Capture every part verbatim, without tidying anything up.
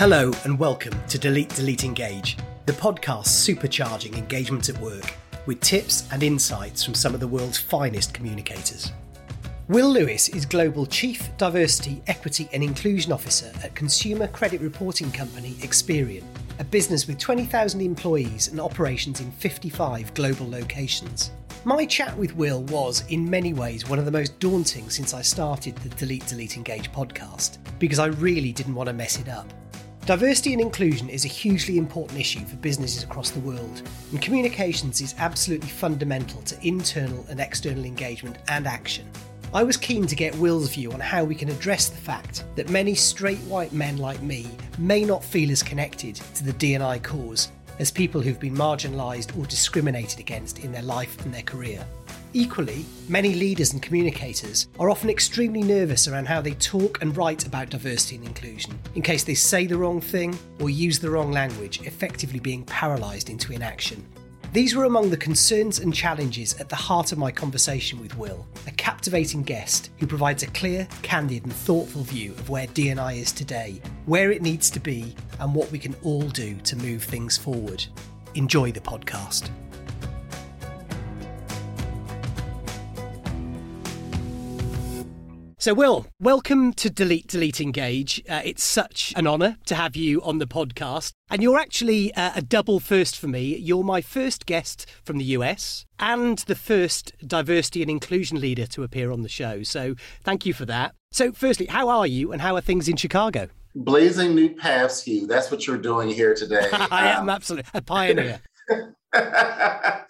Hello and welcome to Delete, Delete, Engage, the podcast supercharging engagement at work with tips and insights from some of the world's finest communicators. Will Lewis is Global Chief Diversity, Equity and Inclusion Officer at consumer credit reporting company Experian, a business with twenty thousand employees and operations in fifty-five global locations. My chat with Will was, in many ways, one of the most daunting since I started the Delete, Delete, Engage podcast, because I really didn't want to mess it up. Diversity and inclusion is a hugely important issue for businesses across the world, and communications is absolutely fundamental to internal and external engagement and action. I was keen to get Will's view on how we can address the fact that many straight white men like me may not feel as connected to the D and I cause as people who've been marginalised or discriminated against in their life and their career. Equally, many leaders and communicators are often extremely nervous around how they talk and write about diversity and inclusion, in case they say the wrong thing or use the wrong language, effectively being paralysed into inaction. These were among the concerns and challenges at the heart of my conversation with Will, a captivating guest who provides a clear, candid and thoughtful view of where D and I is today, where it needs to be and what we can all do to move things forward. Enjoy the podcast. So Will, welcome to Delete, Delete, Engage. Uh, it's such an honour to have you on the podcast. And you're actually uh, a double first for me. You're my first guest from the U S and the first diversity and inclusion leader to appear on the show. So thank you for that. So firstly, how are you and how are things in Chicago? Blazing new paths, Hugh. That's what you're doing here today. I um, am absolutely a pioneer. I,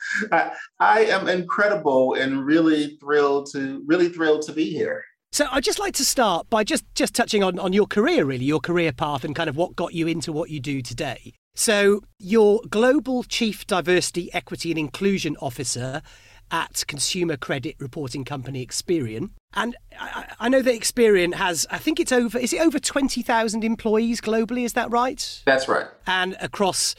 I am incredible and really thrilled to really thrilled to be here. So I'd just like to start by just, just touching on, on your career, really, your career path and kind of what got you into what you do today. So you're Global Chief Diversity, Equity and Inclusion Officer at consumer credit reporting company Experian. And I, I know that Experian has, I think it's over, is it over twenty thousand employees globally? Is that right? That's right. And across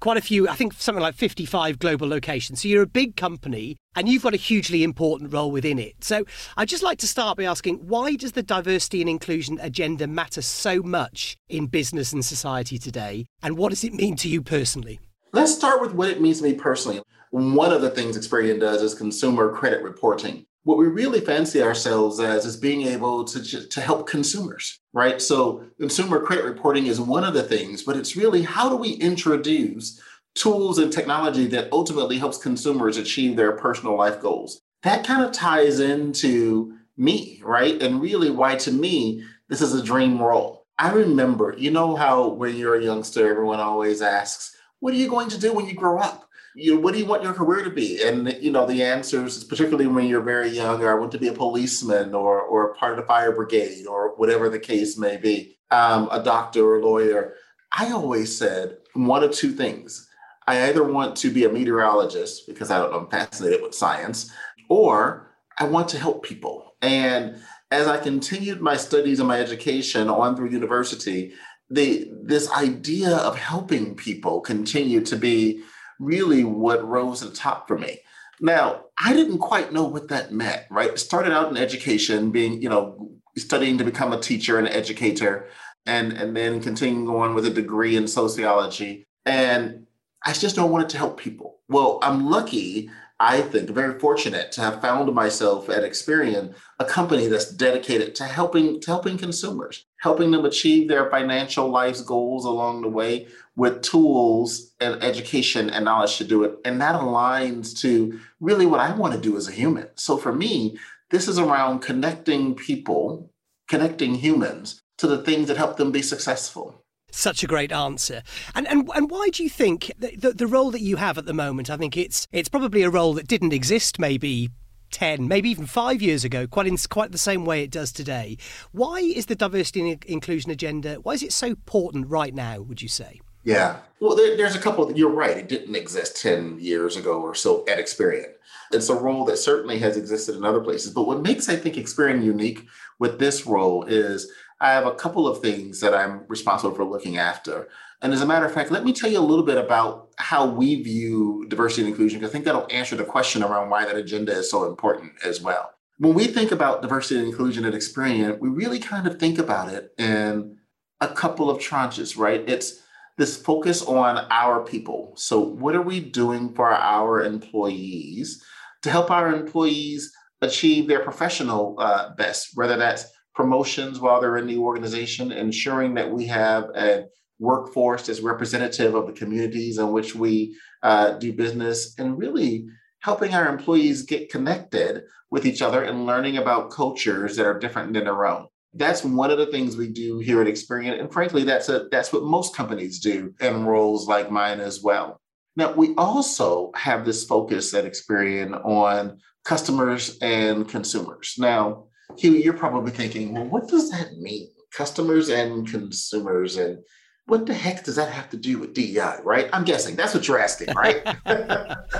quite a few, I think something like fifty-five global locations. So you're a big company. And you've got a hugely important role within it. So I'd just like to start by asking, why does the diversity and inclusion agenda matter so much in business and society today? And what does it mean to you personally? Let's start with what it means to me personally. One of the things Experian does is consumer credit reporting. What we really fancy ourselves as is being able to, to help consumers, right? So consumer credit reporting is one of the things, but it's really how do we introduce tools and technology that ultimately helps consumers achieve their personal life goals. That kind of ties into me, right? And really why, to me, this is a dream role. I remember, you know how when you're a youngster, everyone always asks, what are you going to do when you grow up? You know, what do you want your career to be? And, you know, the answers, particularly when you're very young, I want to be a policeman or, or part of the fire brigade or whatever the case may be, um, a doctor or a lawyer. I always said one of two things. I either want to be a meteorologist because I don't know, I'm fascinated with science, or I want to help people. And as I continued my studies and my education on through university, the, this idea of helping people continued to be really what rose to the top for me. Now, I didn't quite know what that meant, right? Started out in education, being, you know, studying to become a teacher and an educator, and, and then continuing on with a degree in sociology. And I just don't want it to help people. Well, I'm lucky, I think, very fortunate to have found myself at Experian, a company that's dedicated to helping, to helping consumers, helping them achieve their financial life's goals along the way with tools and education and knowledge to do it. And that aligns to really what I want to do as a human. So for me, this is around connecting people, connecting humans to the things that help them be successful. Such a great answer. And and and why do you think the, the the role that you have at the moment, I think it's it's probably a role that didn't exist maybe ten, maybe even five years ago, quite in quite the same way it does today. Why is the diversity and inclusion agenda, why is it so important right now, would you say? Yeah, well, there, there's a couple, of, you're right, it didn't exist ten years ago or so at Experian. It's a role that certainly has existed in other places. But what makes, I think, Experian unique with this role is I have a couple of things that I'm responsible for looking after. And as a matter of fact, let me tell you a little bit about how we view diversity and inclusion, because I think that'll answer the question around why that agenda is so important as well. When we think about diversity and inclusion at Experian, we really kind of think about it in a couple of tranches, right? It's this focus on our people. So what are we doing for our employees to help our employees achieve their professional uh, best, whether that's promotions while they're in the organization, ensuring that we have a workforce that's representative of the communities in which we uh, do business, and really helping our employees get connected with each other and learning about cultures that are different than their own. That's one of the things we do here at Experian. And frankly, that's a, that's what most companies do in roles like mine as well. Now, we also have this focus at Experian on customers and consumers. Now, Hugh, you're probably thinking, well, what does that mean? Customers and consumers, and what the heck does that have to do with D E I, right? I'm guessing that's what you're asking, right?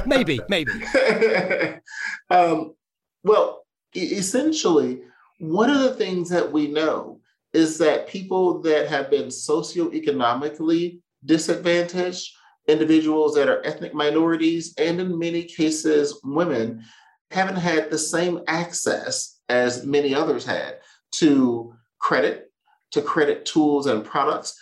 maybe, maybe. um, well, e- essentially, one of the things that we know is that people that have been socioeconomically disadvantaged, individuals that are ethnic minorities, and in many cases, women, haven't had the same access as many others had to credit, to credit tools and products,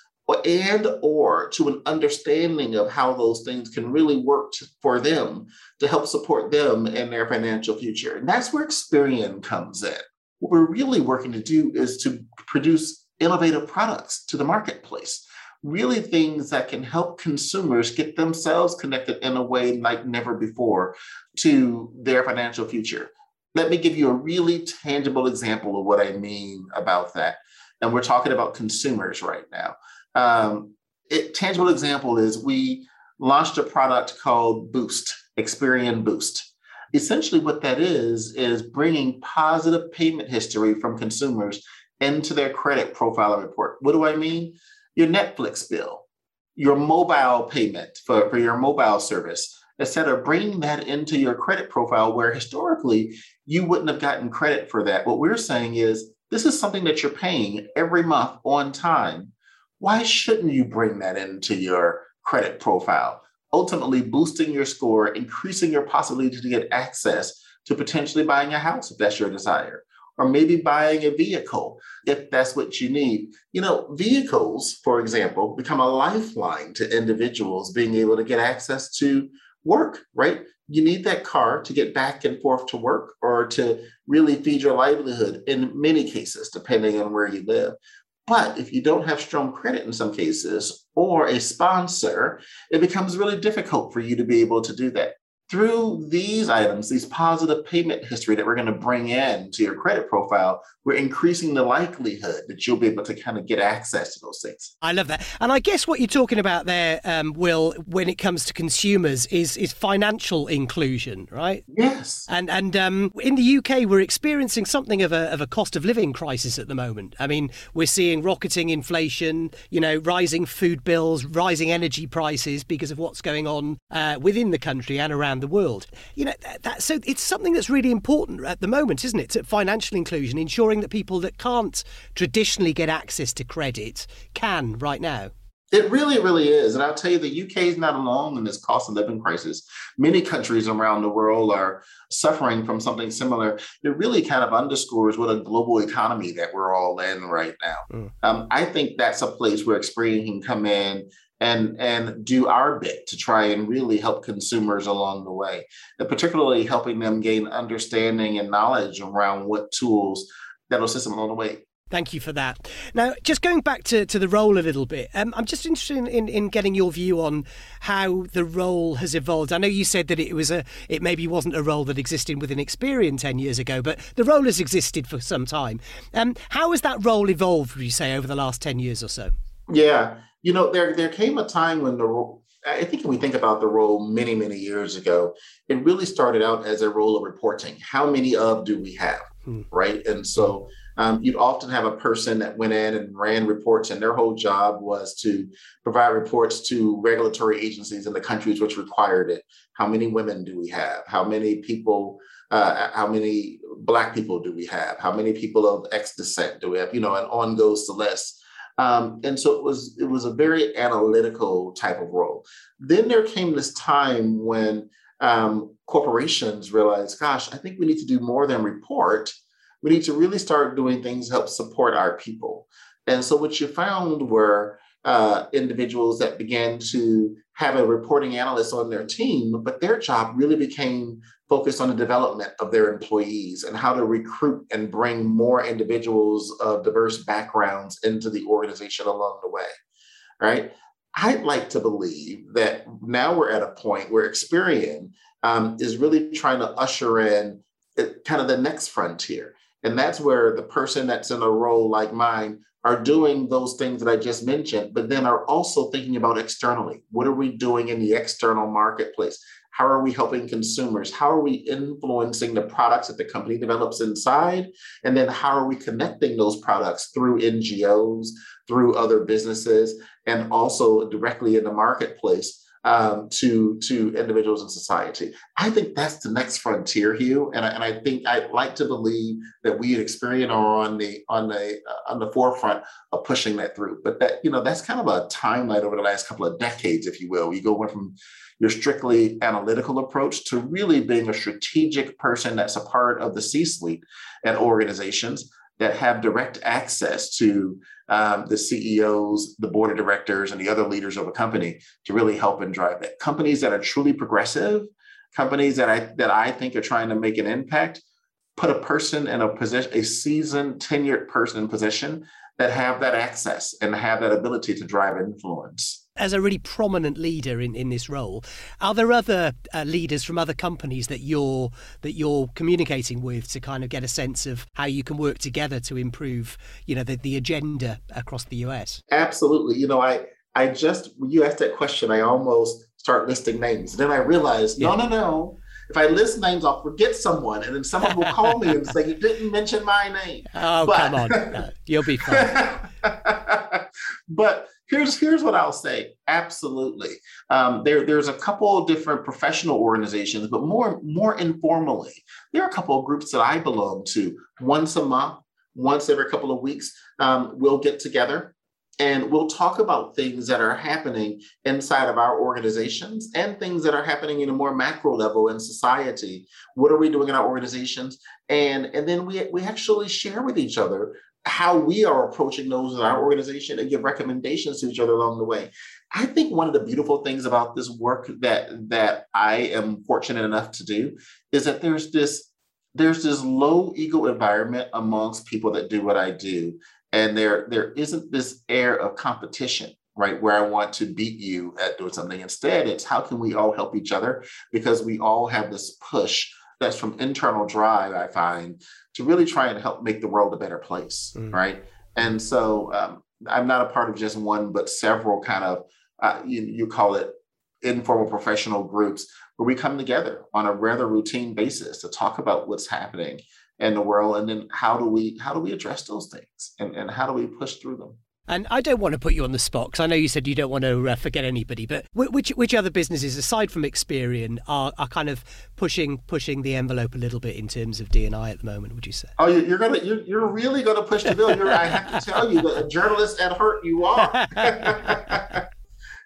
and or to an understanding of how those things can really work to, for them to help support them in their financial future. And that's where Experian comes in. What we're really working to do is to produce innovative products to the marketplace, really things that can help consumers get themselves connected in a way like never before to their financial future. Let me give you a really tangible example of what I mean about that. And we're talking about consumers right now. Um, it, tangible example is we launched a product called Boost, Experian Boost. Essentially what that is, is bringing positive payment history from consumers into their credit profile report. What do I mean? Your Netflix bill, your mobile payment for, for your mobile service, et cetera, bringing that into your credit profile where historically you wouldn't have gotten credit for that. What we're saying is this is something that you're paying every month on time. Why shouldn't you bring that into your credit profile? Ultimately boosting your score, increasing your possibility to get access to potentially buying a house if that's your desire, or maybe buying a vehicle if that's what you need. You know, vehicles, for example, become a lifeline to individuals being able to get access to work, right? You need that car to get back and forth to work or to really feed your livelihood in many cases, depending on where you live. But if you don't have strong credit in some cases or a sponsor, it becomes really difficult for you to be able to do that. Through these items, these positive payment history that we're going to bring in to your credit profile, we're increasing the likelihood that you'll be able to kind of get access to those things. I love that. And I guess what you're talking about there, um, Will, when it comes to consumers is is financial inclusion, right? Yes. And and um, in the U K, we're experiencing something of a, of a cost of living crisis at the moment. I mean, we're seeing rocketing inflation, you know, rising food bills, rising energy prices because of what's going on uh, within the country and around the world. You know, that, so it's something that's really important at the moment, isn't it? It's financial inclusion, ensuring that people that can't traditionally get access to credit can right now. It really, really is. And I'll tell you, the U K is not alone in this cost of living crisis. Many countries around the world are suffering from something similar. It really kind of underscores what a global economy that we're all in right now. Mm. Um, I think that's a place where Experian can come in and, and do our bit to try and really help consumers along the way, and particularly helping them gain understanding and knowledge around what tools that'll assist them along the way. Thank you for that. Now, just going back to, to the role a little bit, um, I'm just interested in, in, in getting your view on how the role has evolved. I know you said that it was a, it maybe wasn't a role that existed within Experian ten years ago, but the role has existed for some time. Um, how has that role evolved, would you say, over the last ten years or so? Yeah, you know, there there came a time when the role, I think if we think about the role many, many years ago, it really started out as a role of reporting. How many of do we have, hmm. right? And so Um, you'd often have a person that went in and ran reports, and their whole job was to provide reports to regulatory agencies in the countries which required it. How many women do we have? How many people, uh, how many Black people do we have? How many people of X descent do we have? You know, and on goes the list. Um, and so it was, it was a very analytical type of role. Then there came this time when um, corporations realized, gosh, I think we need to do more than report. we need to really start doing things to help support our people. And so what you found were uh, individuals that began to have a reporting analyst on their team, but their job really became focused on the development of their employees and how to recruit and bring more individuals of diverse backgrounds into the organization along the way, right? I'd like to believe that now we're at a point where Experian um, is really trying to usher in kind of the next frontier. And that's where the person that's in a role like mine are doing those things that I just mentioned, but then are also thinking about externally. What are we doing in the external marketplace? How are we helping consumers? How are we influencing the products that the company develops inside? And then how are we connecting those products through N G Os, through other businesses, and also directly in the marketplace um, to, to individuals in society? I think that's the next frontier, Hugh. And I, and I think I'd like to believe that we at Experian are on the, on, the, uh, on the forefront of pushing that through. But that, you know, that's kind of a timeline over the last couple of decades, if you will. You go from your strictly analytical approach to really being a strategic person that's a part of the C-suite at organizations that have direct access to um, the C E Os, the board of directors, and the other leaders of a company to really help and drive that. Companies that are truly progressive, companies that I, that I think are trying to make an impact, put a person in a position, a seasoned, tenured person in position that have that access and have that ability to drive influence. As a really prominent leader in, in this role, are there other uh, leaders from other companies that you're that you're communicating with to kind of get a sense of how you can work together to improve, you know, the, the agenda across the U S? Absolutely. You know, I I just, when you asked that question, I almost start listing names. Then I realized, yeah. no, no, no. If I list names, I'll forget someone, and then someone will call me and say, you didn't mention my name. Oh, but... come on. No, you'll be fine. But here's, here's what I'll say. Absolutely. Um, there, there's a couple of different professional organizations, but more, more informally, there are a couple of groups that I belong to. Once a month, once every couple of weeks, um, we'll get together and we'll talk about things that are happening inside of our organizations and things that are happening in a more macro level in society. What are we doing in our organizations? And, and then we, we actually share with each other how we are approaching those in our organization and give recommendations to each other along the way. I think one of the beautiful things about this work that, that I am fortunate enough to do is that there's this, there's this low ego environment amongst people that do what I do. And there, there isn't this air of competition, right, where I want to beat you at doing something. Instead, it's how can we all help each other? Because we all have this push that's from internal drive, I find, to really try and help make the world a better place, mm. right? And so um, I'm not a part of just one, but several kind of, uh, you, you call it informal professional groups, where we come together on a rather routine basis to talk about what's happening in the world, and then how do we how do we address those things, and, and how do we push through them? And I don't want to put you on the spot, because I know you said you don't want to uh, forget anybody, but which which other businesses aside from Experian are, are kind of pushing pushing the envelope a little bit in terms of D and I at the moment, would you say? Oh, you're gonna you're, you're really gonna push the bill. You're, I have to tell you, that a journalist at heart you are.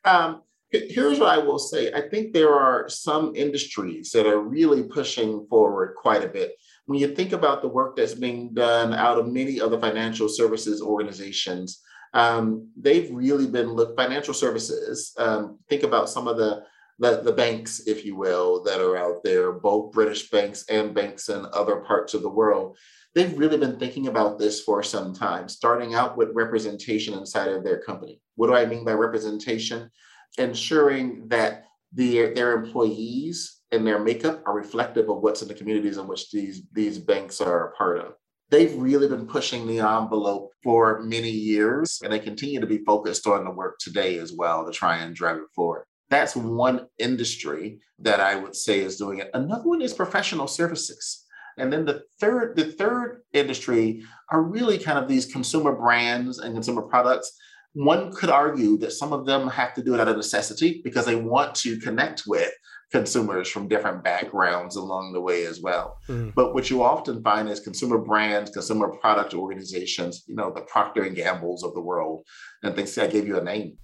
um, Here's what I will say. I think there are some industries that are really pushing forward quite a bit. When you think about the work that's being done out of many other financial services organizations, um, they've really been look financial services. Um, think about some of the, the, the banks, if you will, that are out there, both British banks and banks in other parts of the world. They've really been thinking about this for some time, starting out with representation inside of their company. What do I mean by representation? Ensuring that their, their employees and their makeup are reflective of what's in the communities in which these, these banks are a part of. They've really been pushing the envelope for many years, and they continue to be focused on the work today as well to try and drive it forward. That's one industry that I would say is doing it. Another one is professional services. And then the third, the third industry are really kind of these consumer brands and consumer products. One could argue that some of them have to do it out of necessity because they want to connect with consumers from different backgrounds along the way as well. Mm. But what you often find is consumer brands, consumer product organizations, you know, the Procter and Gambles of the world, and things, see, I gave you a name,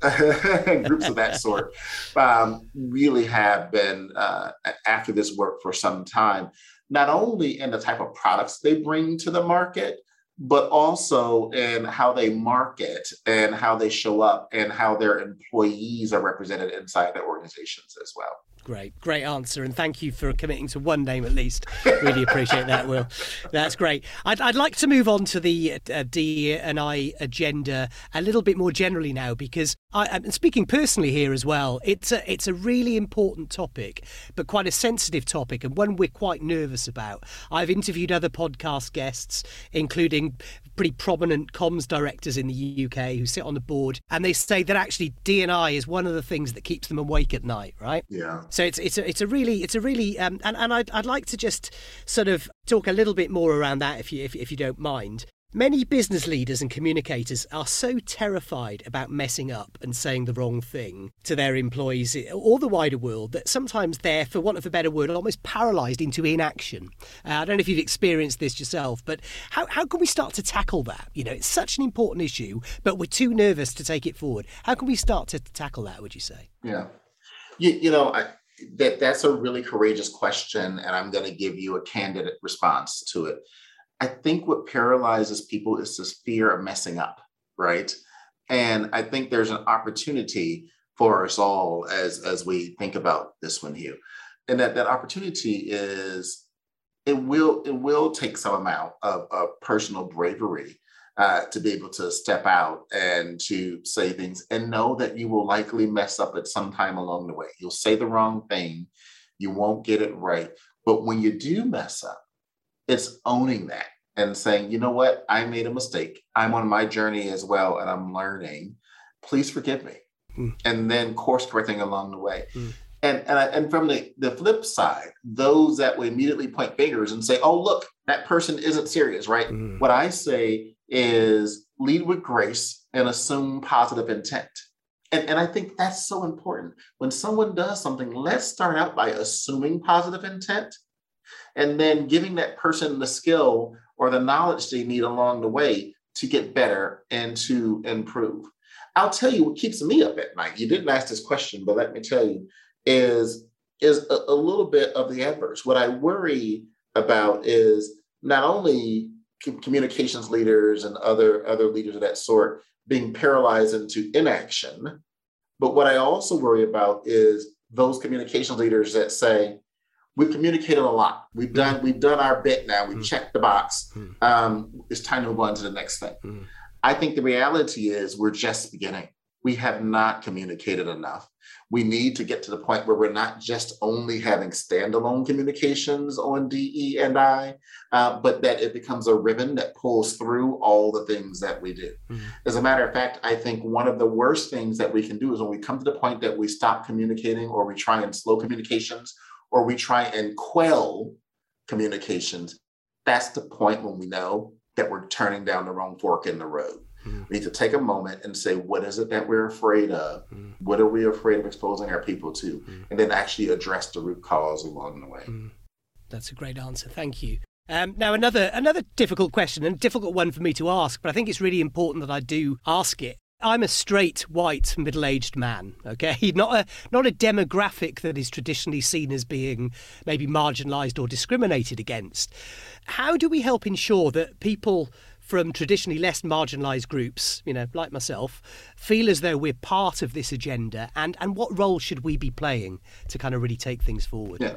groups of that sort, um, really have been uh, after this work for some time. not only in the type of products they bring to the market, but also in how they market and how they show up and how their employees are represented inside their organizations as well. Great, great answer. And thank you for committing to one name at least. Really appreciate that, Will. That's great. I'd, I'd like to move on to the uh, D E and I agenda a little bit more generally now, because I, I'm speaking personally here as well. It's a, it's a really important topic, but quite a sensitive topic and one we're quite nervous about. I've interviewed other podcast guests, including pretty prominent comms directors in the U K who sit on the board, and they say that actually D and I is one of the things that keeps them awake at night, right? Yeah. So it's it's a, it's a really it's a really um, and and I'd I'd like to just sort of talk a little bit more around that if you if, if you don't mind. Many business leaders and communicators are so terrified about messing up and saying the wrong thing to their employees or the wider world that sometimes they're, for want of a better word, almost paralysed into inaction. Uh, I don't know if you've experienced this yourself, but how, how can we start to tackle that? You know, it's such an important issue, but we're too nervous to take it forward. How can we start to tackle that, would you say? Yeah, you, you know, I, that that's a really courageous question, and I'm going to give you a candid response to it. I think what paralyzes people is this fear of messing up, right? And I think there's an opportunity for us all as, as we think about this one here. And that, that opportunity is, it will, it will take some amount of, of personal bravery uh, to be able to step out and to say things and know that you will likely mess up at some time along the way. You'll say the wrong thing, you won't get it right. But when you do mess up, it's owning that and saying, you know what, I made a mistake. I'm on my journey as well, and I'm learning. Please forgive me. Mm. And then course correcting along the way. Mm. And and, I, and from the, the flip side, those that we immediately point fingers and say, oh, look, that person isn't serious, right? Mm. What I say is lead with grace and assume positive intent. And, and I think that's so important. When someone does something, let's start out by assuming positive intent, and then giving that person the skill or the knowledge they need along the way to get better and to improve. I'll tell you what keeps me up at night. You didn't ask this question, but let me tell you, is, is a, a little bit of the adverse. What I worry about is not only communications leaders and other, other leaders of that sort being paralyzed into inaction, but what I also worry about is those communications leaders that say, we've communicated a lot. We've done mm. we've done our bit now. We've mm. checked the box. Mm. Um, it's time to move on to the next thing. Mm. I think the reality is we're just beginning. We have not communicated enough. We need to get to the point where we're not just only having standalone communications on D E and I, uh, but that it becomes a ribbon that pulls through all the things that we do. Mm. As a matter of fact, I think one of the worst things that we can do is when we come to the point that we stop communicating, or we try and slow communications, or we try and quell communications, that's the point when we know that we're turning down the wrong fork in the road. Mm. We need to take a moment and say, what is it that we're afraid of? Mm. What are we afraid of exposing our people to? Mm. And then actually address the root cause along the way. Mm. That's a great answer. Thank you. Um, now, another another difficult question, and a difficult one for me to ask, but I think it's really important that I do ask it. I'm a straight, white, middle-aged man, okay? Not a not a demographic that is traditionally seen as being maybe marginalised or discriminated against. How do we help ensure that people from traditionally less marginalised groups, you know, like myself, feel as though we're part of this agenda? And, and what role should we be playing to kind of really take things forward? Yeah.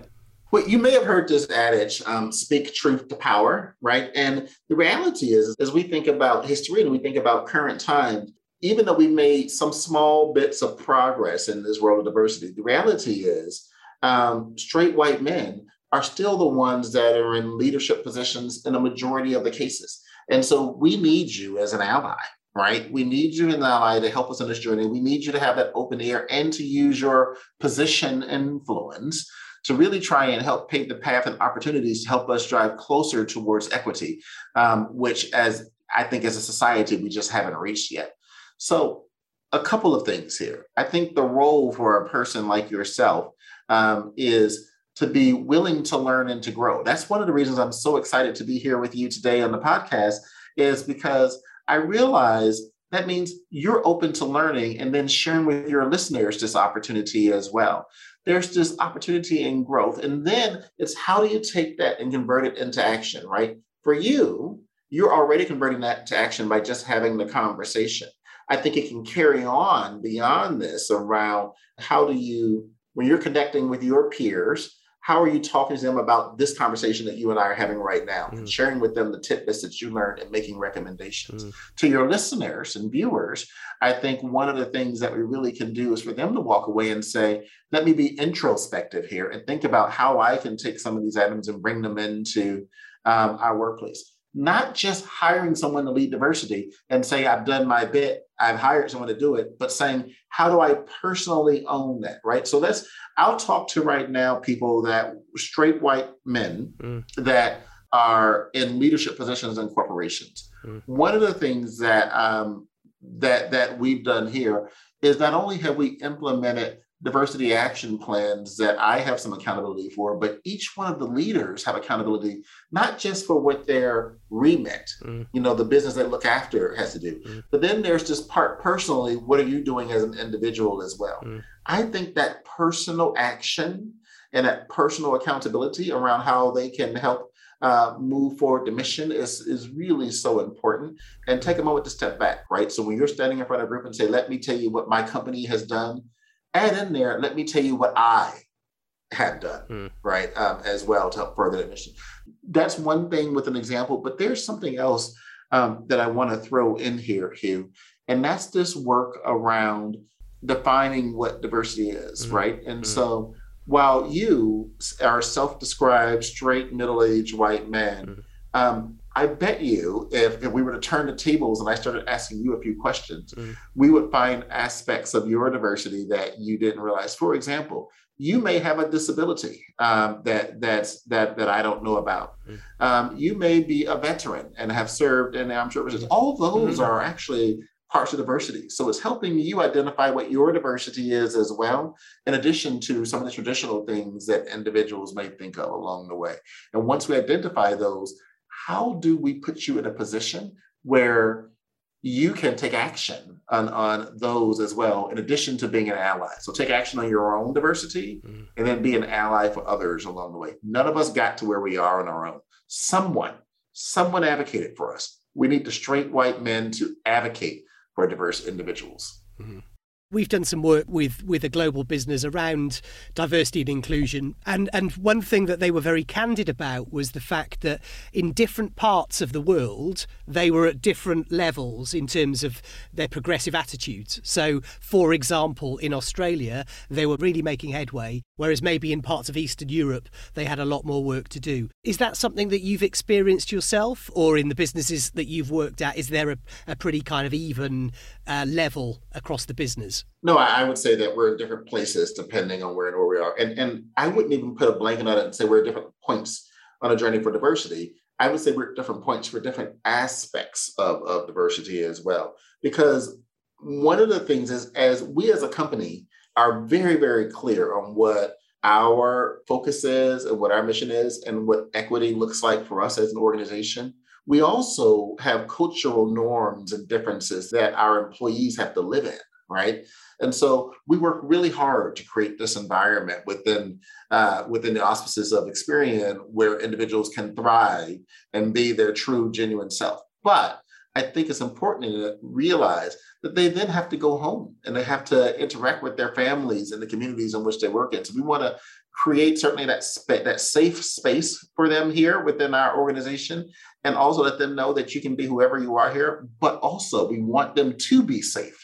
Well, you may have heard this adage, um, speak truth to power, right? And the reality is, as we think about history and we think about current times, even though we made some small bits of progress in this world of diversity, the reality is um, straight white men are still the ones that are in leadership positions in a majority of the cases. And so we need you as an ally, right? We need you as an ally to help us on this journey. We need you to have that open ear and to use your position influence to really try and help pave the path and opportunities to help us drive closer towards equity, um, which as I think as a society, we just haven't reached yet. So a couple of things here. I think the role for a person like yourself um, is to be willing to learn and to grow. That's one of the reasons I'm so excited to be here with you today on the podcast, is because I realize that means you're open to learning and then sharing with your listeners this opportunity as well. there's this opportunity and growth. And then it's how do you take that and convert it into action, right? For you, you're already converting that to action by just having the conversation. I think it can carry on beyond this around how do you, when you're connecting with your peers, how are you talking to them about this conversation that you and I are having right now, mm. and sharing with them the tidbits that you learned and making recommendations mm. to your listeners and viewers? I think one of the things that we really can do is for them to walk away and say, let me be introspective here and think about how I can take some of these items and bring them into um, our workplace. Not just hiring someone to lead diversity and say, I've done my bit, I've hired someone to do it, but saying, how do I personally own that, right? So that's, I'll talk to right now people that, straight white men mm. that are in leadership positions in corporations. Mm. One of the things that, um, that, that we've done here is not only have we implemented diversity action plans that I have some accountability for, but each one of the leaders have accountability, not just for what their remit, mm. you know, the business they look after has to do, mm. but then there's this part personally, what are you doing as an individual as well? Mm. I think that personal action and that personal accountability around how they can help uh, move forward the mission is, is really so important. And take a moment to step back, right? So when you're standing in front of a group and say, let me tell you what my company has done, add in there, let me tell you what I have done, mm. right, um, as well to help further that mission. That's one thing with an example, but there's something else um, that I want to throw in here, Hugh, and that's this work around defining what diversity is, mm. right? And mm. so while you are a self-described, straight, middle-aged white man, mm. um, I bet you if, if we were to turn the tables and I started asking you a few questions, mm. we would find aspects of your diversity that you didn't realize. For example, you may have a disability um, that, that's, that, that I don't know about. Mm. Um, you may be a veteran and have served in the armed services. All those mm-hmm. are actually parts of diversity. So it's helping you identify what your diversity is as well, in addition to some of the traditional things that individuals may think of along the way. And once we identify those, how do we put you in a position where you can take action on, on those as well, in addition to being an ally? So take action on your own diversity mm. and then be an ally for others along the way. None of us got to where we are on our own. Someone, someone advocated for us. We need the straight white men to advocate for diverse individuals. Mm-hmm. We've done some work with, with a global business around diversity and inclusion. And, and one thing that they were very candid about was the fact that in different parts of the world, they were at different levels in terms of their progressive attitudes. So, for example, in Australia, they were really making headway, whereas maybe in parts of Eastern Europe, they had a lot more work to do. Is that something that you've experienced yourself, or in the businesses that you've worked at, is there a, a pretty kind of even uh, level across the business? No, I would say that we're in different places depending on where and where we are. And, and I wouldn't even put a blanket on it and say we're at different points on a journey for diversity. I would say we're at different points for different aspects of, of diversity as well. Because one of the things is, as we as a company are very, very clear on what our focus is and what our mission is and what equity looks like for us as an organization, we also have cultural norms and differences that our employees have to live in. Right. And so we work really hard to create this environment within uh, within the auspices of Experian where individuals can thrive and be their true, genuine self. But I think it's important to realize that they then have to go home and they have to interact with their families and the communities in which they work in. So we want to create certainly that sp- that safe space for them here within our organization, and also let them know that you can be whoever you are here. But also we want them to be safe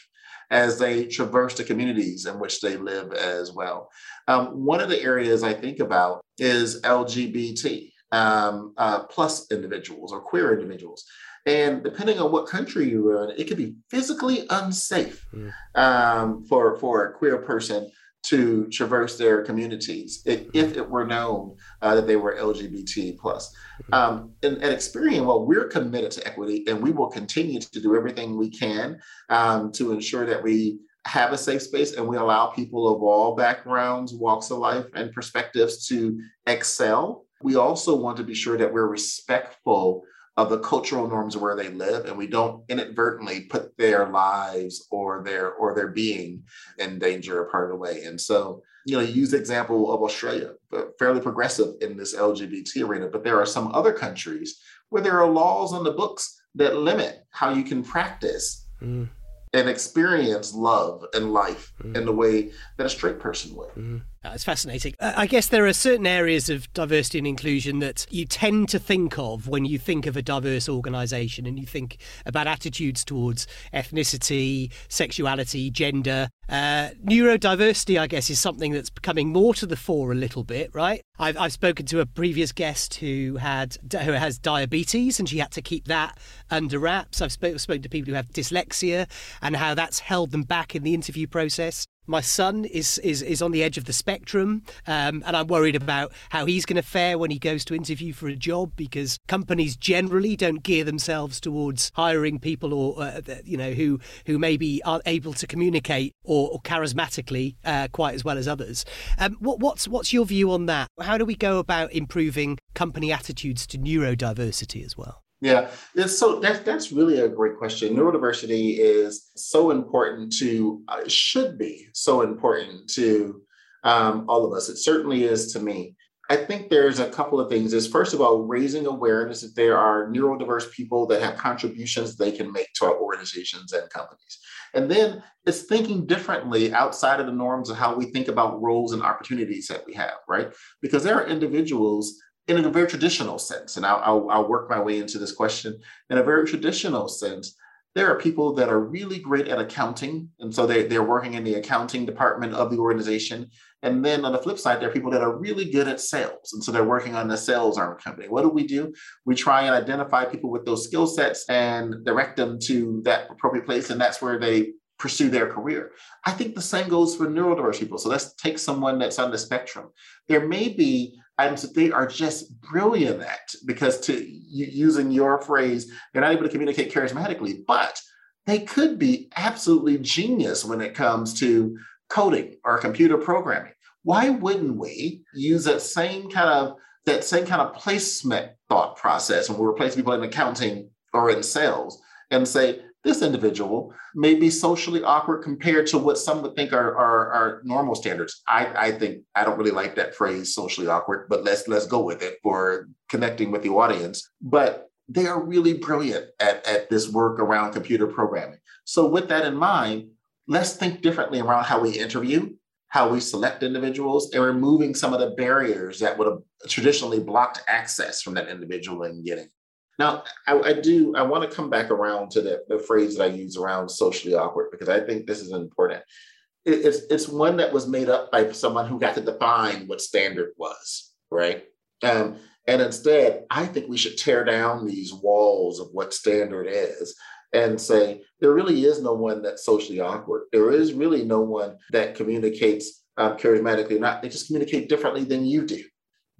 as they traverse the communities in which they live as well. Um, one of the areas I think about is L G B T um, uh, plus individuals or queer individuals. And depending on what country you're in, it could be physically unsafe mm. um, for, for a queer person to traverse their communities if, if it were known uh, that they were L G B T plus. Um, and at Experian, well, we're committed to equity and we will continue to do everything we can um, to ensure that we have a safe space and we allow people of all backgrounds, walks of life, and perspectives to excel. We also want to be sure that we're respectful of the cultural norms where they live, and we don't inadvertently put their lives or their or their being in danger a part of the way. And so, you know, you use the example of Australia, fairly progressive in this L G B T arena, but there are some other countries where there are laws on the books that limit how you can practice mm. and experience love and life mm. in the way that a straight person would. Mm. It's fascinating. I guess there are certain areas of diversity and inclusion that you tend to think of when you think of a diverse organisation, and you think about attitudes towards ethnicity, sexuality, gender. Uh, neurodiversity, I guess, is something that's coming more to the fore a little bit, right? I've, I've spoken to a previous guest who had who has diabetes, and she had to keep that under wraps. I've spoke, spoken to people who have dyslexia and how that's held them back in the interview process. My son is, is, is on the edge of the spectrum, um, and I'm worried about how he's going to fare when he goes to interview for a job, because companies generally don't gear themselves towards hiring people or uh, you know who who maybe aren't able to communicate or, or charismatically uh, quite as well as others. Um, what, what's what's your view on that? How do we go about improving company attitudes to neurodiversity as well? Yeah, it's so that, that's really a great question. Neurodiversity is so important to, uh, should be so important to um, all of us. It certainly is to me. I think there's a couple of things. Is first of all, raising awareness that there are neurodiverse people that have contributions they can make to our organizations and companies. And then it's thinking differently outside of the norms of how we think about roles and opportunities that we have, right? Because there are individuals in a very traditional sense, and I'll, I'll, I'll work my way into this question, in a very traditional sense, there are people that are really great at accounting, and so they, they're working in the accounting department of the organization. And then on the flip side, there are people that are really good at sales, and so they're working on the sales arm of the company. What do we do? We try and identify people with those skill sets and direct them to that appropriate place, and that's where they pursue their career. I think the same goes for neurodiverse people. So let's take someone that's on the spectrum. There may be items that they are just brilliant at, because to using your phrase, they're not able to communicate charismatically, but they could be absolutely genius when it comes to coding or computer programming. Why wouldn't we use that same kind of that same kind of placement thought process when we replace people in accounting or in sales and say, this individual may be socially awkward compared to what some would think are, are, are normal standards. I, I think I don't really like that phrase, socially awkward, but let's let's go with it for connecting with the audience. But they are really brilliant at, at this work around computer programming. So with that in mind, let's think differently around how we interview, how we select individuals, and removing some of the barriers that would have traditionally blocked access from that individual in getting. Now, I, I do, I want to come back around to the, the phrase that I use around socially awkward, because I think this is important. It, it's, it's one that was made up by someone who got to define what standard was, right? Um, and instead, I think we should tear down these walls of what standard is and say, there really is no one that's socially awkward. There is really no one that communicates uh, charismatically or not. They just communicate differently than you do.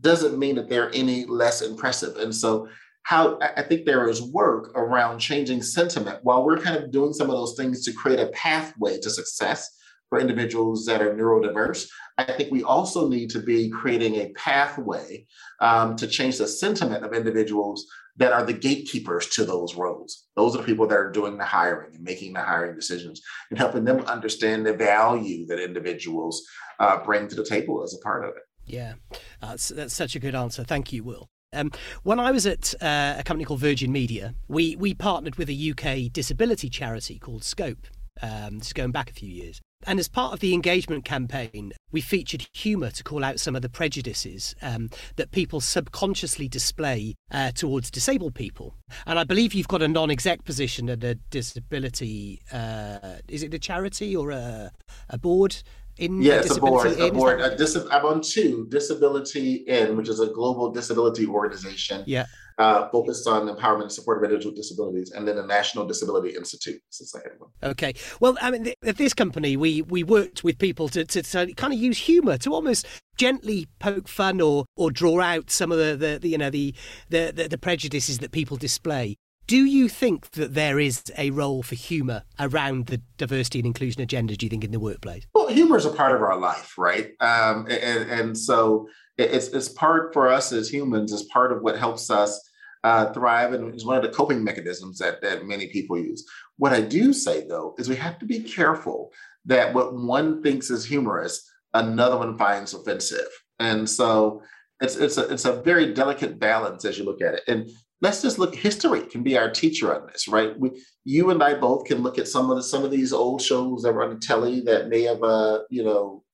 Doesn't mean that they're any less impressive. And so How I think there is work around changing sentiment while we're kind of doing some of those things to create a pathway to success for individuals that are neurodiverse. I think we also need to be creating a pathway um, to change the sentiment of individuals that are the gatekeepers to those roles. Those are the people that are doing the hiring and making the hiring decisions and helping them understand the value that individuals uh, bring to the table as a part of it. Yeah, that's, that's such a good answer. Thank you, Will. Um, when I was at uh, a company called Virgin Media, we, we partnered with a U K disability charity called Scope. Um, this is going back a few years. And as part of the engagement campaign, we featured humour to call out some of the prejudices um, that people subconsciously display uh, towards disabled people. And I believe you've got a non-exec position at a disability, uh, is it a charity or a, a board? In yeah, it's a board. A board. A dis- I'm on two, Disability In, which is a global disability organization yeah. uh, focused on empowerment and support of individuals with disabilities, and then the National Disability Institute. This is the head one. Okay. Well, I mean, th- at this company, we we worked with people to, to, to kind of use humour to almost gently poke fun or or draw out some of the, the, the you know the the, the the prejudices that people display. Do you think that there is a role for humour around the diversity and inclusion agenda, do you think, in the workplace? Well, humour is a part of our life, right? Um, and, and so it's, it's part for us as humans, it's part of what helps us uh, thrive, and is one of the coping mechanisms that, that many people use. What I do say, though, is we have to be careful that what one thinks is humorous, another one finds offensive. And so it's, it's, a, it's a very delicate balance as you look at it. And let's just look, history can be our teacher on this, right? We, you and I both can look at some of the, some of these old shows that were on the telly that may have, uh, you know,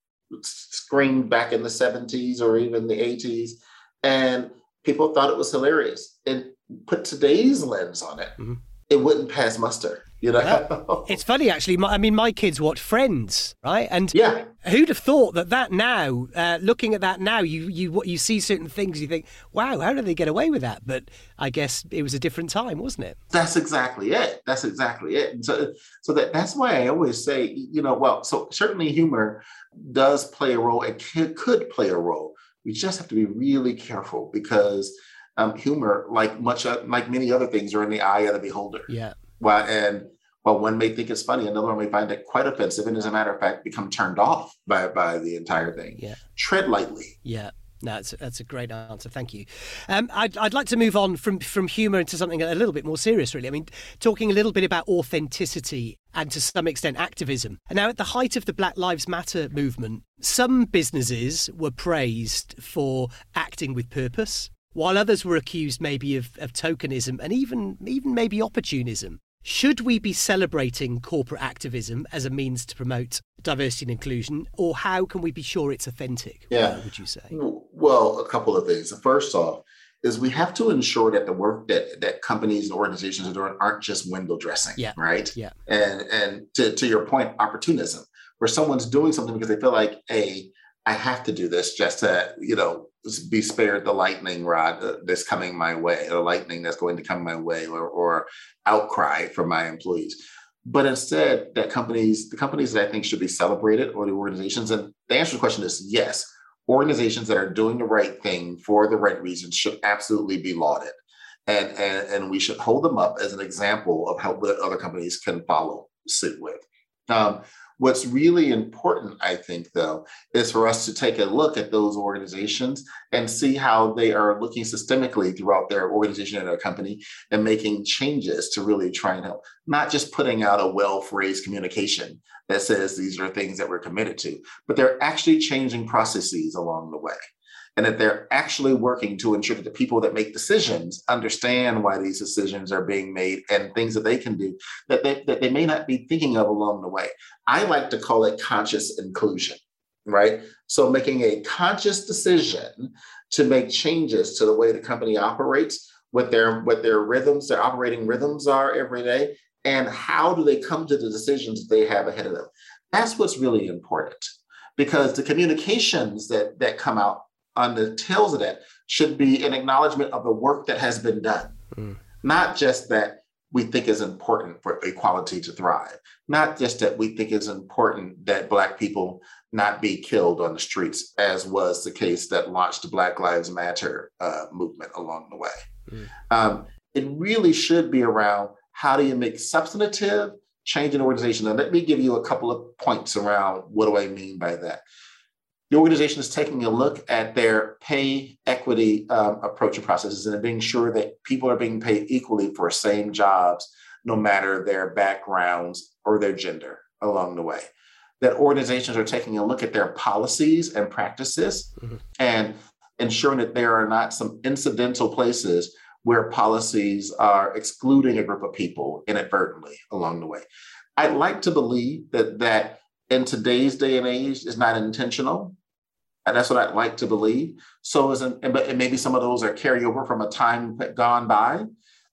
screened back in the seventies or even the eighties. And people thought it was hilarious. And put today's lens on it, mm-hmm. it wouldn't pass muster. You know, yeah. It's funny, actually. My, I mean, my kids watch Friends, right? And yeah. who'd have thought that that now, uh, looking at that now, you you you see certain things, you think, wow, how did they get away with that? But I guess it was a different time, wasn't it? That's exactly it. That's exactly it. And so, so that that's why I always say, you know, well, so certainly humor does play a role. It could, could play a role. We just have to be really careful because um, humor, like much like many other things, are in the eye of the beholder. Yeah. Well, and well, one may think it's funny, another one may find it quite offensive, and as a matter of fact, become turned off by by the entire thing. Yeah. Tread lightly. Yeah. No, that's, that's a great answer. Thank you. Um, I'd, I'd like to move on from, from humour into something a little bit more serious, really. I mean, talking a little bit about authenticity and to some extent activism. And now, at the height of the Black Lives Matter movement, some businesses were praised for acting with purpose, while others were accused maybe of, of tokenism and even even maybe opportunism. Should we be celebrating corporate activism as a means to promote diversity and inclusion, or how can we be sure it's authentic? Yeah. What would you say? Well, a couple of things. First off, is we have to ensure that the work that, that companies and organizations are doing aren't just window dressing, yeah. right? Yeah. And and to, to your point, opportunism, where someone's doing something because they feel like, hey, I have to do this just to, you know, be spared the lightning rod that's coming my way, or lightning that's going to come my way, or, or outcry from my employees. But instead, that companies, the companies that I think should be celebrated, or the organizations, and the answer to the question is yes, organizations that are doing the right thing for the right reasons should absolutely be lauded. And, and, and we should hold them up as an example of how other companies can follow suit with. Um, What's really important, I think, though, is for us to take a look at those organizations and see how they are looking systemically throughout their organization and their company and making changes to really try and help, not just putting out a well-phrased communication that says these are things that we're committed to, but they're actually changing processes along the way. And that they're actually working to ensure that the people that make decisions understand why these decisions are being made and things that they can do that they, that they may not be thinking of along the way. I like to call it conscious inclusion, right? So making a conscious decision to make changes to the way the company operates, what their, what their rhythms, their operating rhythms are every day, and how do they come to the decisions they have ahead of them. That's what's really important, because the communications that, that come out on the tails of that should be an acknowledgement of the work that has been done. Mm. Not just that we think is important for equality to thrive, not just that we think it's important that Black people not be killed on the streets, as was the case that launched the Black Lives Matter uh, movement along the way. Mm. Um, it really should be around how do you make substantive change in organization? And let me give you a couple of points around what do I mean by that. The organization is taking a look at their pay equity um, approach and processes and being sure that people are being paid equally for same jobs, no matter their backgrounds or their gender along the way. That organizations are taking a look at their policies and practices mm-hmm. and ensuring that there are not some incidental places where policies are excluding a group of people inadvertently along the way. I'd like to believe that that in today's day and age is not intentional. And that's what I'd like to believe. So is an, and maybe some of those are carryover from a time gone by.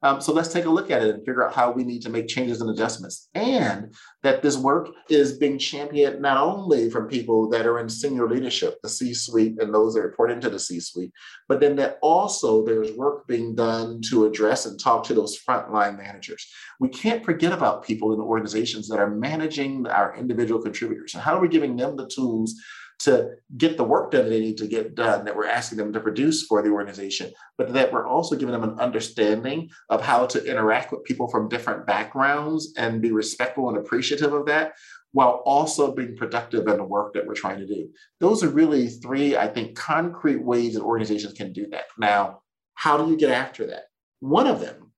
Um, so let's take a look at it and figure out how we need to make changes and adjustments. And that this work is being championed not only from people that are in senior leadership, the C-suite and those that report into the C-suite, but then that also there's work being done to address and talk to those frontline managers. We can't forget about people in organizations that are managing our individual contributors. And how are we giving them the tools to get the work done that they need to get done, that we're asking them to produce for the organization, but that we're also giving them an understanding of how to interact with people from different backgrounds and be respectful and appreciative of that, while also being productive in the work that we're trying to do. Those are really three, I think, concrete ways that organizations can do that. Now, how do you get after that? One of them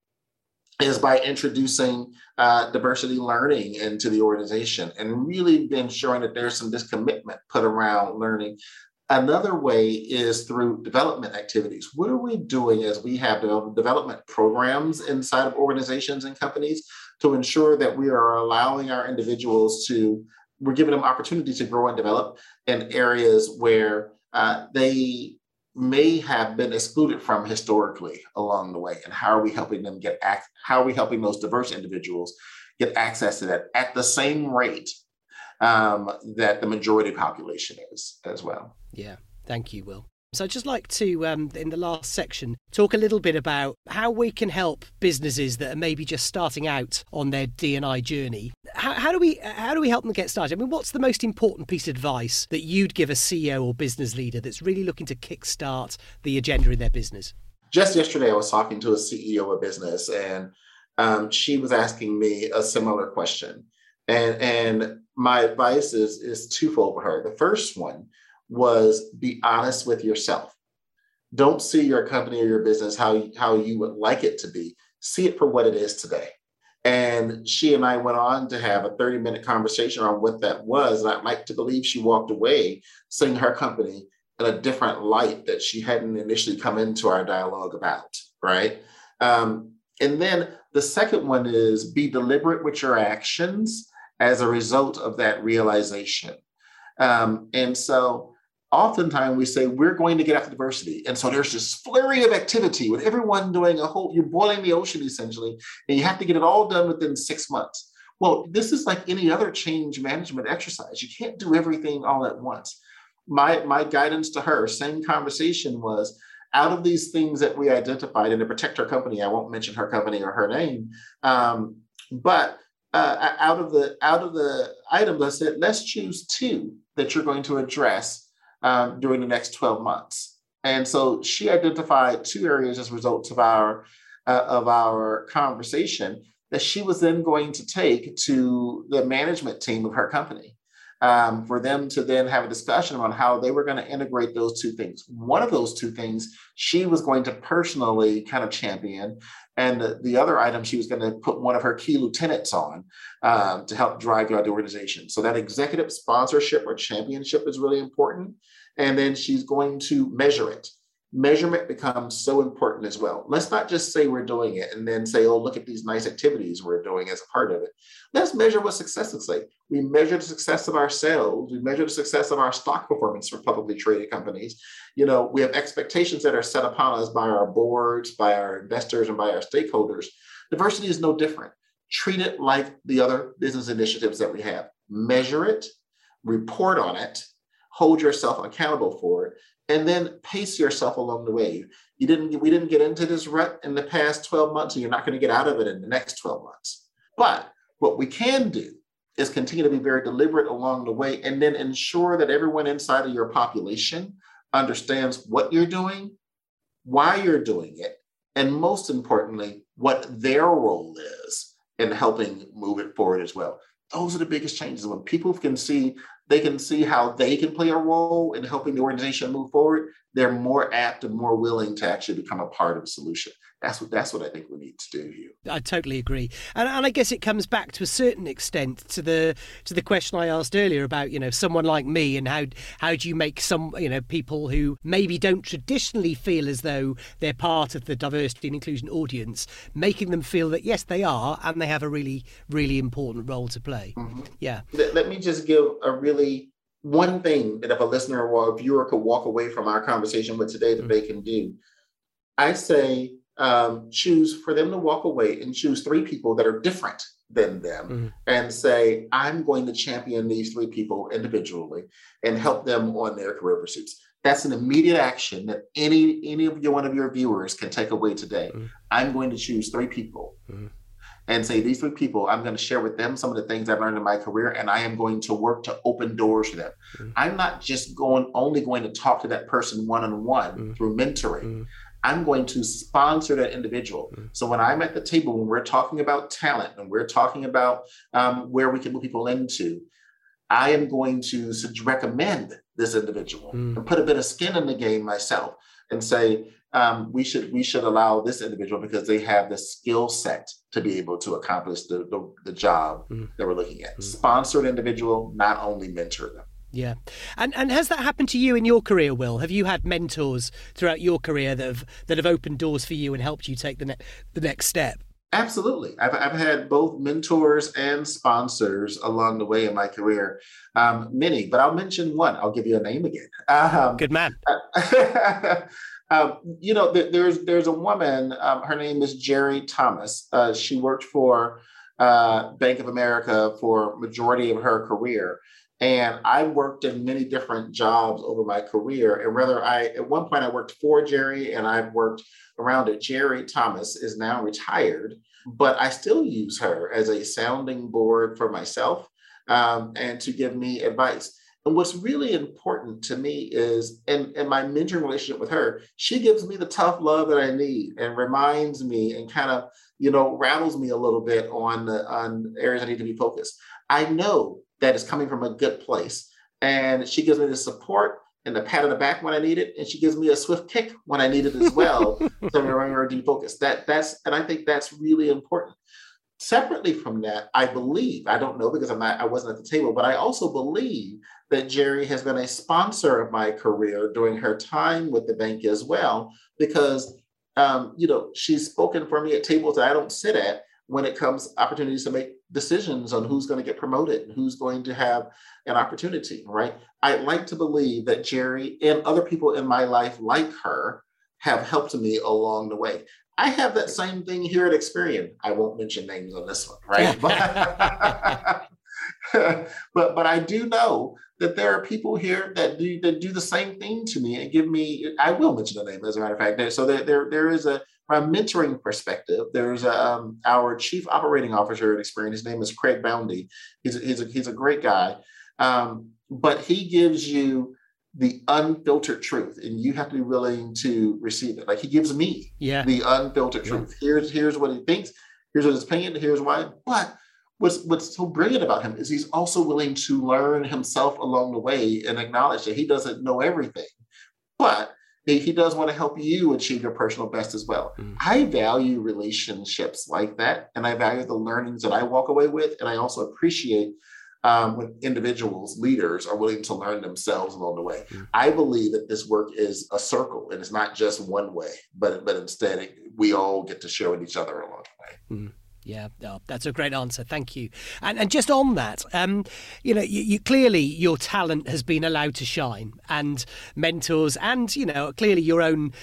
is by introducing uh, diversity learning into the organization and really been showing that there's some discommitment put around learning. Another way is through development activities. What are we doing as we have development programs inside of organizations and companies to ensure that we are allowing our individuals to, we're giving them opportunities to grow and develop in areas where uh, they may have been excluded from historically along the way. And how are we helping them get, ac- how are we helping those diverse individuals get access to that at the same rate Um, that the majority population is as well. Yeah, thank you, Will. So I'd just like to, um, in the last section, talk a little bit about how we can help businesses that are maybe just starting out on their D and I journey. How, how do we how do we help them get started? I mean, what's the most important piece of advice that you'd give a C E O or business leader that's really looking to kickstart the agenda in their business? Just yesterday, I was talking to a C E O of a business, and um, she was asking me a similar question. And and my advice is, is twofold for her. The first one was be honest with yourself. Don't see your company or your business how you, how you would like it to be. See it for what it is today. And she and I went on to have a thirty minute conversation on what that was. And I'd like to believe she walked away seeing her company in a different light that she hadn't initially come into our dialogue about, right? Um, and then the second one is be deliberate with your actions as a result of that realization. Um, and so oftentimes we say, we're going to get after diversity. And so there's this flurry of activity with everyone doing a whole, you're boiling the ocean essentially, and you have to get it all done within six months. Well, this is like any other change management exercise. You can't do everything all at once. My, my guidance to her, same conversation was, out of these things that we identified, and to protect her company, I won't mention her company or her name, um, but Uh, out of the out of the items, I said, let's choose two that you're going to address um, during the next twelve months. And so she identified two areas as results of our uh, of our conversation that she was then going to take to the management team of her company um, for them to then have a discussion on how they were going to integrate those two things. One of those two things she was going to personally kind of champion. And the, the other item, she was going to put one of her key lieutenants on um, to help drive throughout the organization. So that executive sponsorship or championship is really important. And then she's going to measure it. Measurement becomes so important as well. Let's not just say we're doing it and then say, oh, look at these nice activities we're doing as a part of it. Let's measure what success looks like. We measure the success of our sales. We measure the success of our stock performance for publicly traded companies. You know, we have expectations that are set upon us by our boards, by our investors, and by our stakeholders. Diversity is no different. Treat it like the other business initiatives that we have. Measure it, report on it, hold yourself accountable for it, and then pace yourself along the way. You didn't, we didn't get into this rut in the past twelve months, and you're not going to get out of it in the next twelve months. But what we can do is continue to be very deliberate along the way and then ensure that everyone inside of your population understands what you're doing, why you're doing it, and most importantly, what their role is in helping move it forward as well. Those are the biggest changes. When people can see, they can see how they can play a role in helping the organization move forward, they're more apt and more willing to actually become a part of the solution. That's what that's what I think we need to do here. I totally agree. And, and I guess it comes back to a certain extent to the to the question I asked earlier about, you know, someone like me and how how do you make some, you know, people who maybe don't traditionally feel as though they're part of the diversity and inclusion audience, making them feel that, yes, they are, and they have a really, really important role to play. Mm-hmm. Yeah. Let, let me just give a really one thing that if a listener or a viewer could walk away from our conversation with today that mm-hmm. they can do. I say, Um, choose for them to walk away and choose three people that are different than them mm. and say, I'm going to champion these three people individually and help them on their career pursuits. That's an immediate action that any any of your, one of your viewers can take away today. Mm. I'm going to choose three people mm. and say, these three people, I'm going to share with them some of the things I've learned in my career, and I am going to work to open doors for them. Mm. I'm not just going only going to talk to that person one-on-one mm. through mentoring. Mm. I'm going to sponsor that individual. So when I'm at the table, when we're talking about talent and we're talking about um, where we can move people into, I am going to recommend this individual mm. and put a bit of skin in the game myself and say, um, we should we should allow this individual because they have the skill set to be able to accomplish the the, the job mm. that we're looking at. Mm. Sponsored individual, not only mentor them. Yeah. And and has that happened to you in your career, Will? Have you had mentors throughout your career that have that have opened doors for you and helped you take the ne- the next step? Absolutely. I've, I've had both mentors and sponsors along the way in my career, um, many, but I'll mention one. I'll give you a name again. Um, Good man. um, you know, th- there's there's a woman, um, her name is Jerry Thomas. Uh, she worked for uh, Bank of America for majority of her career. And I worked in many different jobs over my career. And rather, I at one point I worked for Jerry and I've worked around it. Jerry Thomas is now retired, but I still use her as a sounding board for myself um, and to give me advice. And what's really important to me is, in, in my mentoring relationship with her, she gives me the tough love that I need and reminds me and kind of, you know, rattles me a little bit on, on areas I need to be focused. I know that is coming from a good place. And she gives me the support and the pat on the back when I need it. And she gives me a swift kick when I need it as well. So remember to focus. That, that's, and I think that's really important. Separately from that, I believe, I don't know because I'm not, I wasn't at the table, but I also believe that Jerry has been a sponsor of my career during her time with the bank as well, because um, you know, she's spoken for me at tables that I don't sit at when it comes opportunities to make decisions on who's going to get promoted and who's going to have an opportunity, right? I'd like to believe that Jerry and other people in my life like her have helped me along the way. I have that same thing here at Experian. I won't mention names on this one, right? But, but, but I do know that there are people here that do, that do the same thing to me and give me, I will mention the name as a matter of fact. So there, there, there is a, from a mentoring perspective, there's um, our chief operating officer at Experian. His name is Craig Boundy. He's a, he's a, he's a great guy, um, but he gives you the unfiltered truth, and you have to be willing to receive it. Like he gives me yeah. the unfiltered yeah. truth. Here's here's what he thinks. Here's what his opinion. Here's why. But what's what's so brilliant about him is he's also willing to learn himself along the way and acknowledge that he doesn't know everything, but he does want to help you achieve your personal best as well. Mm. I value relationships like that, and I value the learnings that I walk away with, and I also appreciate um, when individuals, leaders, are willing to learn themselves along the way. Mm. I believe that this work is a circle, and it's not just one way, but but instead it, we all get to share with each other along the way. Mm. Yeah, oh, that's a great answer. Thank you. And and just on that, um, you know, you, you clearly your talent has been allowed to shine, and mentors, and you know, clearly your own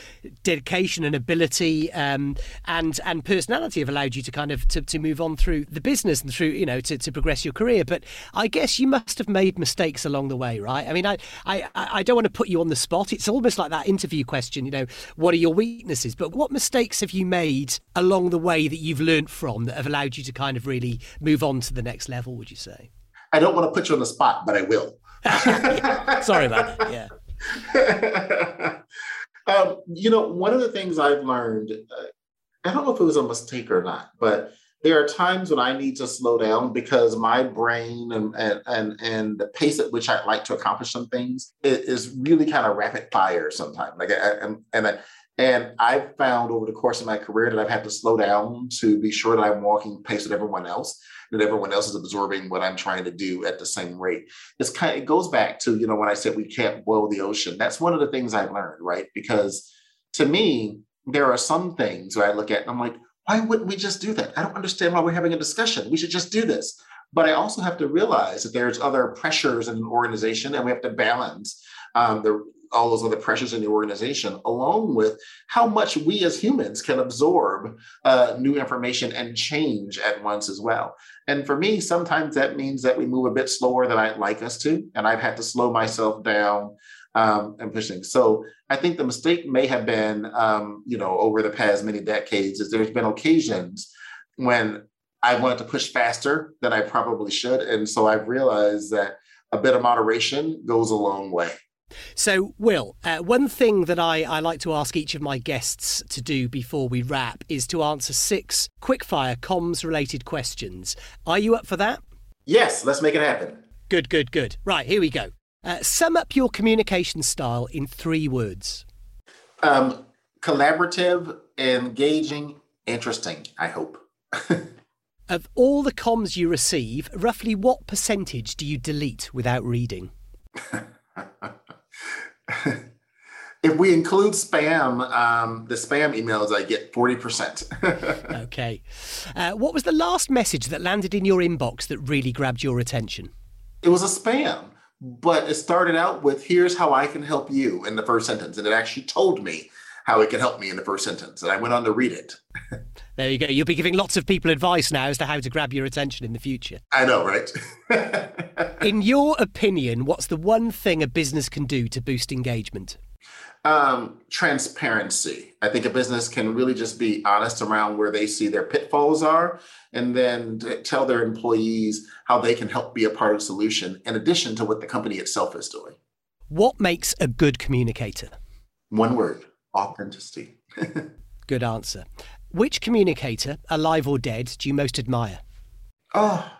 dedication and ability, um, and and personality have allowed you to kind of to, to move on through the business and through you know to, to progress your career. But I guess you must have made mistakes along the way, right? I mean, I, I I don't want to put you on the spot. It's almost like that interview question, you know, what are your weaknesses? But what mistakes have you made along the way that you've learned from? Have allowed you to kind of really move on to the next level, would you say? I don't want to put you on the spot, but I will. yeah. Sorry about that. Yeah. um, you know, one of the things I've learned, uh, I don't know if it was a mistake or not, but there are times when I need to slow down because my brain and and and, and the pace at which I'd like to accomplish some things is really kind of rapid fire sometimes. Like, I, I, and I, And I've found over the course of my career that I've had to slow down to be sure that I'm walking pace with everyone else, that everyone else is absorbing what I'm trying to do at the same rate. It's kind of, it goes back to, you know, when I said we can't boil the ocean. That's one of the things I've learned, right? Because to me, there are some things where I look at and I'm like, why wouldn't we just do that? I don't understand why we're having a discussion. We should just do this. But I also have to realize that there's other pressures in an organization and we have to balance um, the all those other pressures in the organization, along with how much we as humans can absorb uh, new information and change at once as well. And for me, sometimes that means that we move a bit slower than I'd like us to, and I've had to slow myself down um, and pushing. So I think the mistake may have been, um, you know, over the past many decades, is there's been occasions when I wanted to push faster than I probably should. And so I've realized that a bit of moderation goes a long way. So, Will, uh, one thing that I, I like to ask each of my guests to do before we wrap is to answer six quickfire comms-related questions. Are you up for that? Yes, let's make it happen. Good, good, good. Right, here we go. Uh, sum up your communication style in three words. Um, collaborative, engaging, interesting, I hope. Of all the comms you receive, roughly what percentage do you delete without reading? If we include spam, um, the spam emails, I get forty percent. Okay. Uh, what was the last message that landed in your inbox that really grabbed your attention? It was a spam, but it started out with, here's how I can help you in the first sentence. And it actually told me how it can help me in the first sentence. And I went on to read it. There you go. You'll be giving lots of people advice now as to how to grab your attention in the future. I know, right? In your opinion, what's the one thing a business can do to boost engagement? Um, transparency. I think a business can really just be honest around where they see their pitfalls are, and then tell their employees how they can help be a part of the solution in addition to what the company itself is doing. What makes a good communicator? One word, authenticity. Good answer. Which communicator, alive or dead, do you most admire? Oh,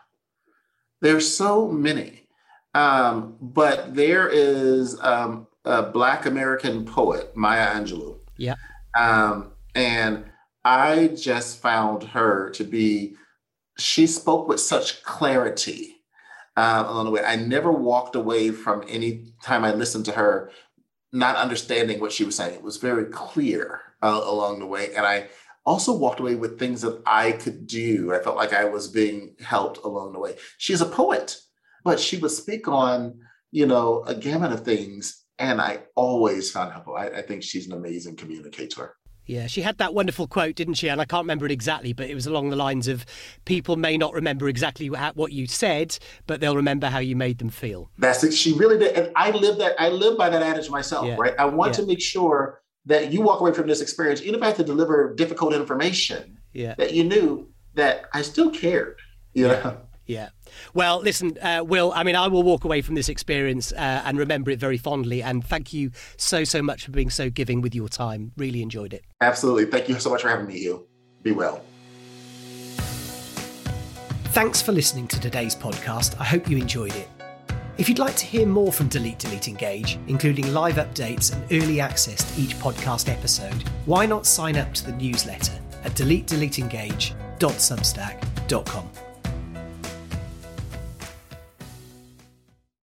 there's so many. Um, but there is um, a Black American poet, Maya Angelou. Yeah. Um, and I just found her to be, she spoke with such clarity uh, along the way. I never walked away from any time I listened to her not understanding what she was saying. It was very clear uh, along the way. And I also walked away with things that I could do. I felt like I was being helped along the way. She's a poet, but she would speak on, you know, a gamut of things. And I always found helpful. I, I think she's an amazing communicator. Yeah, she had that wonderful quote, didn't she? And I can't remember it exactly, but it was along the lines of, people may not remember exactly what you said, but they'll remember how you made them feel. That's it. She really did. And I live that. I live by that adage myself, yeah. Right? I want yeah. to make sure that you walk away from this experience, even if I had to deliver difficult information, yeah. that you knew that I still cared, you yeah. know? Yeah. Well, listen, uh, Will, I mean, I will walk away from this experience uh, and remember it very fondly. And thank you so, so much for being so giving with your time. Really enjoyed it. Absolutely. Thank you so much for having me, Hugh. Be well. Thanks for listening to today's podcast. I hope you enjoyed it. If you'd like to hear more from Delete, Delete, Engage, including live updates and early access to each podcast episode, why not sign up to the newsletter at delete delete engage dot substack dot com.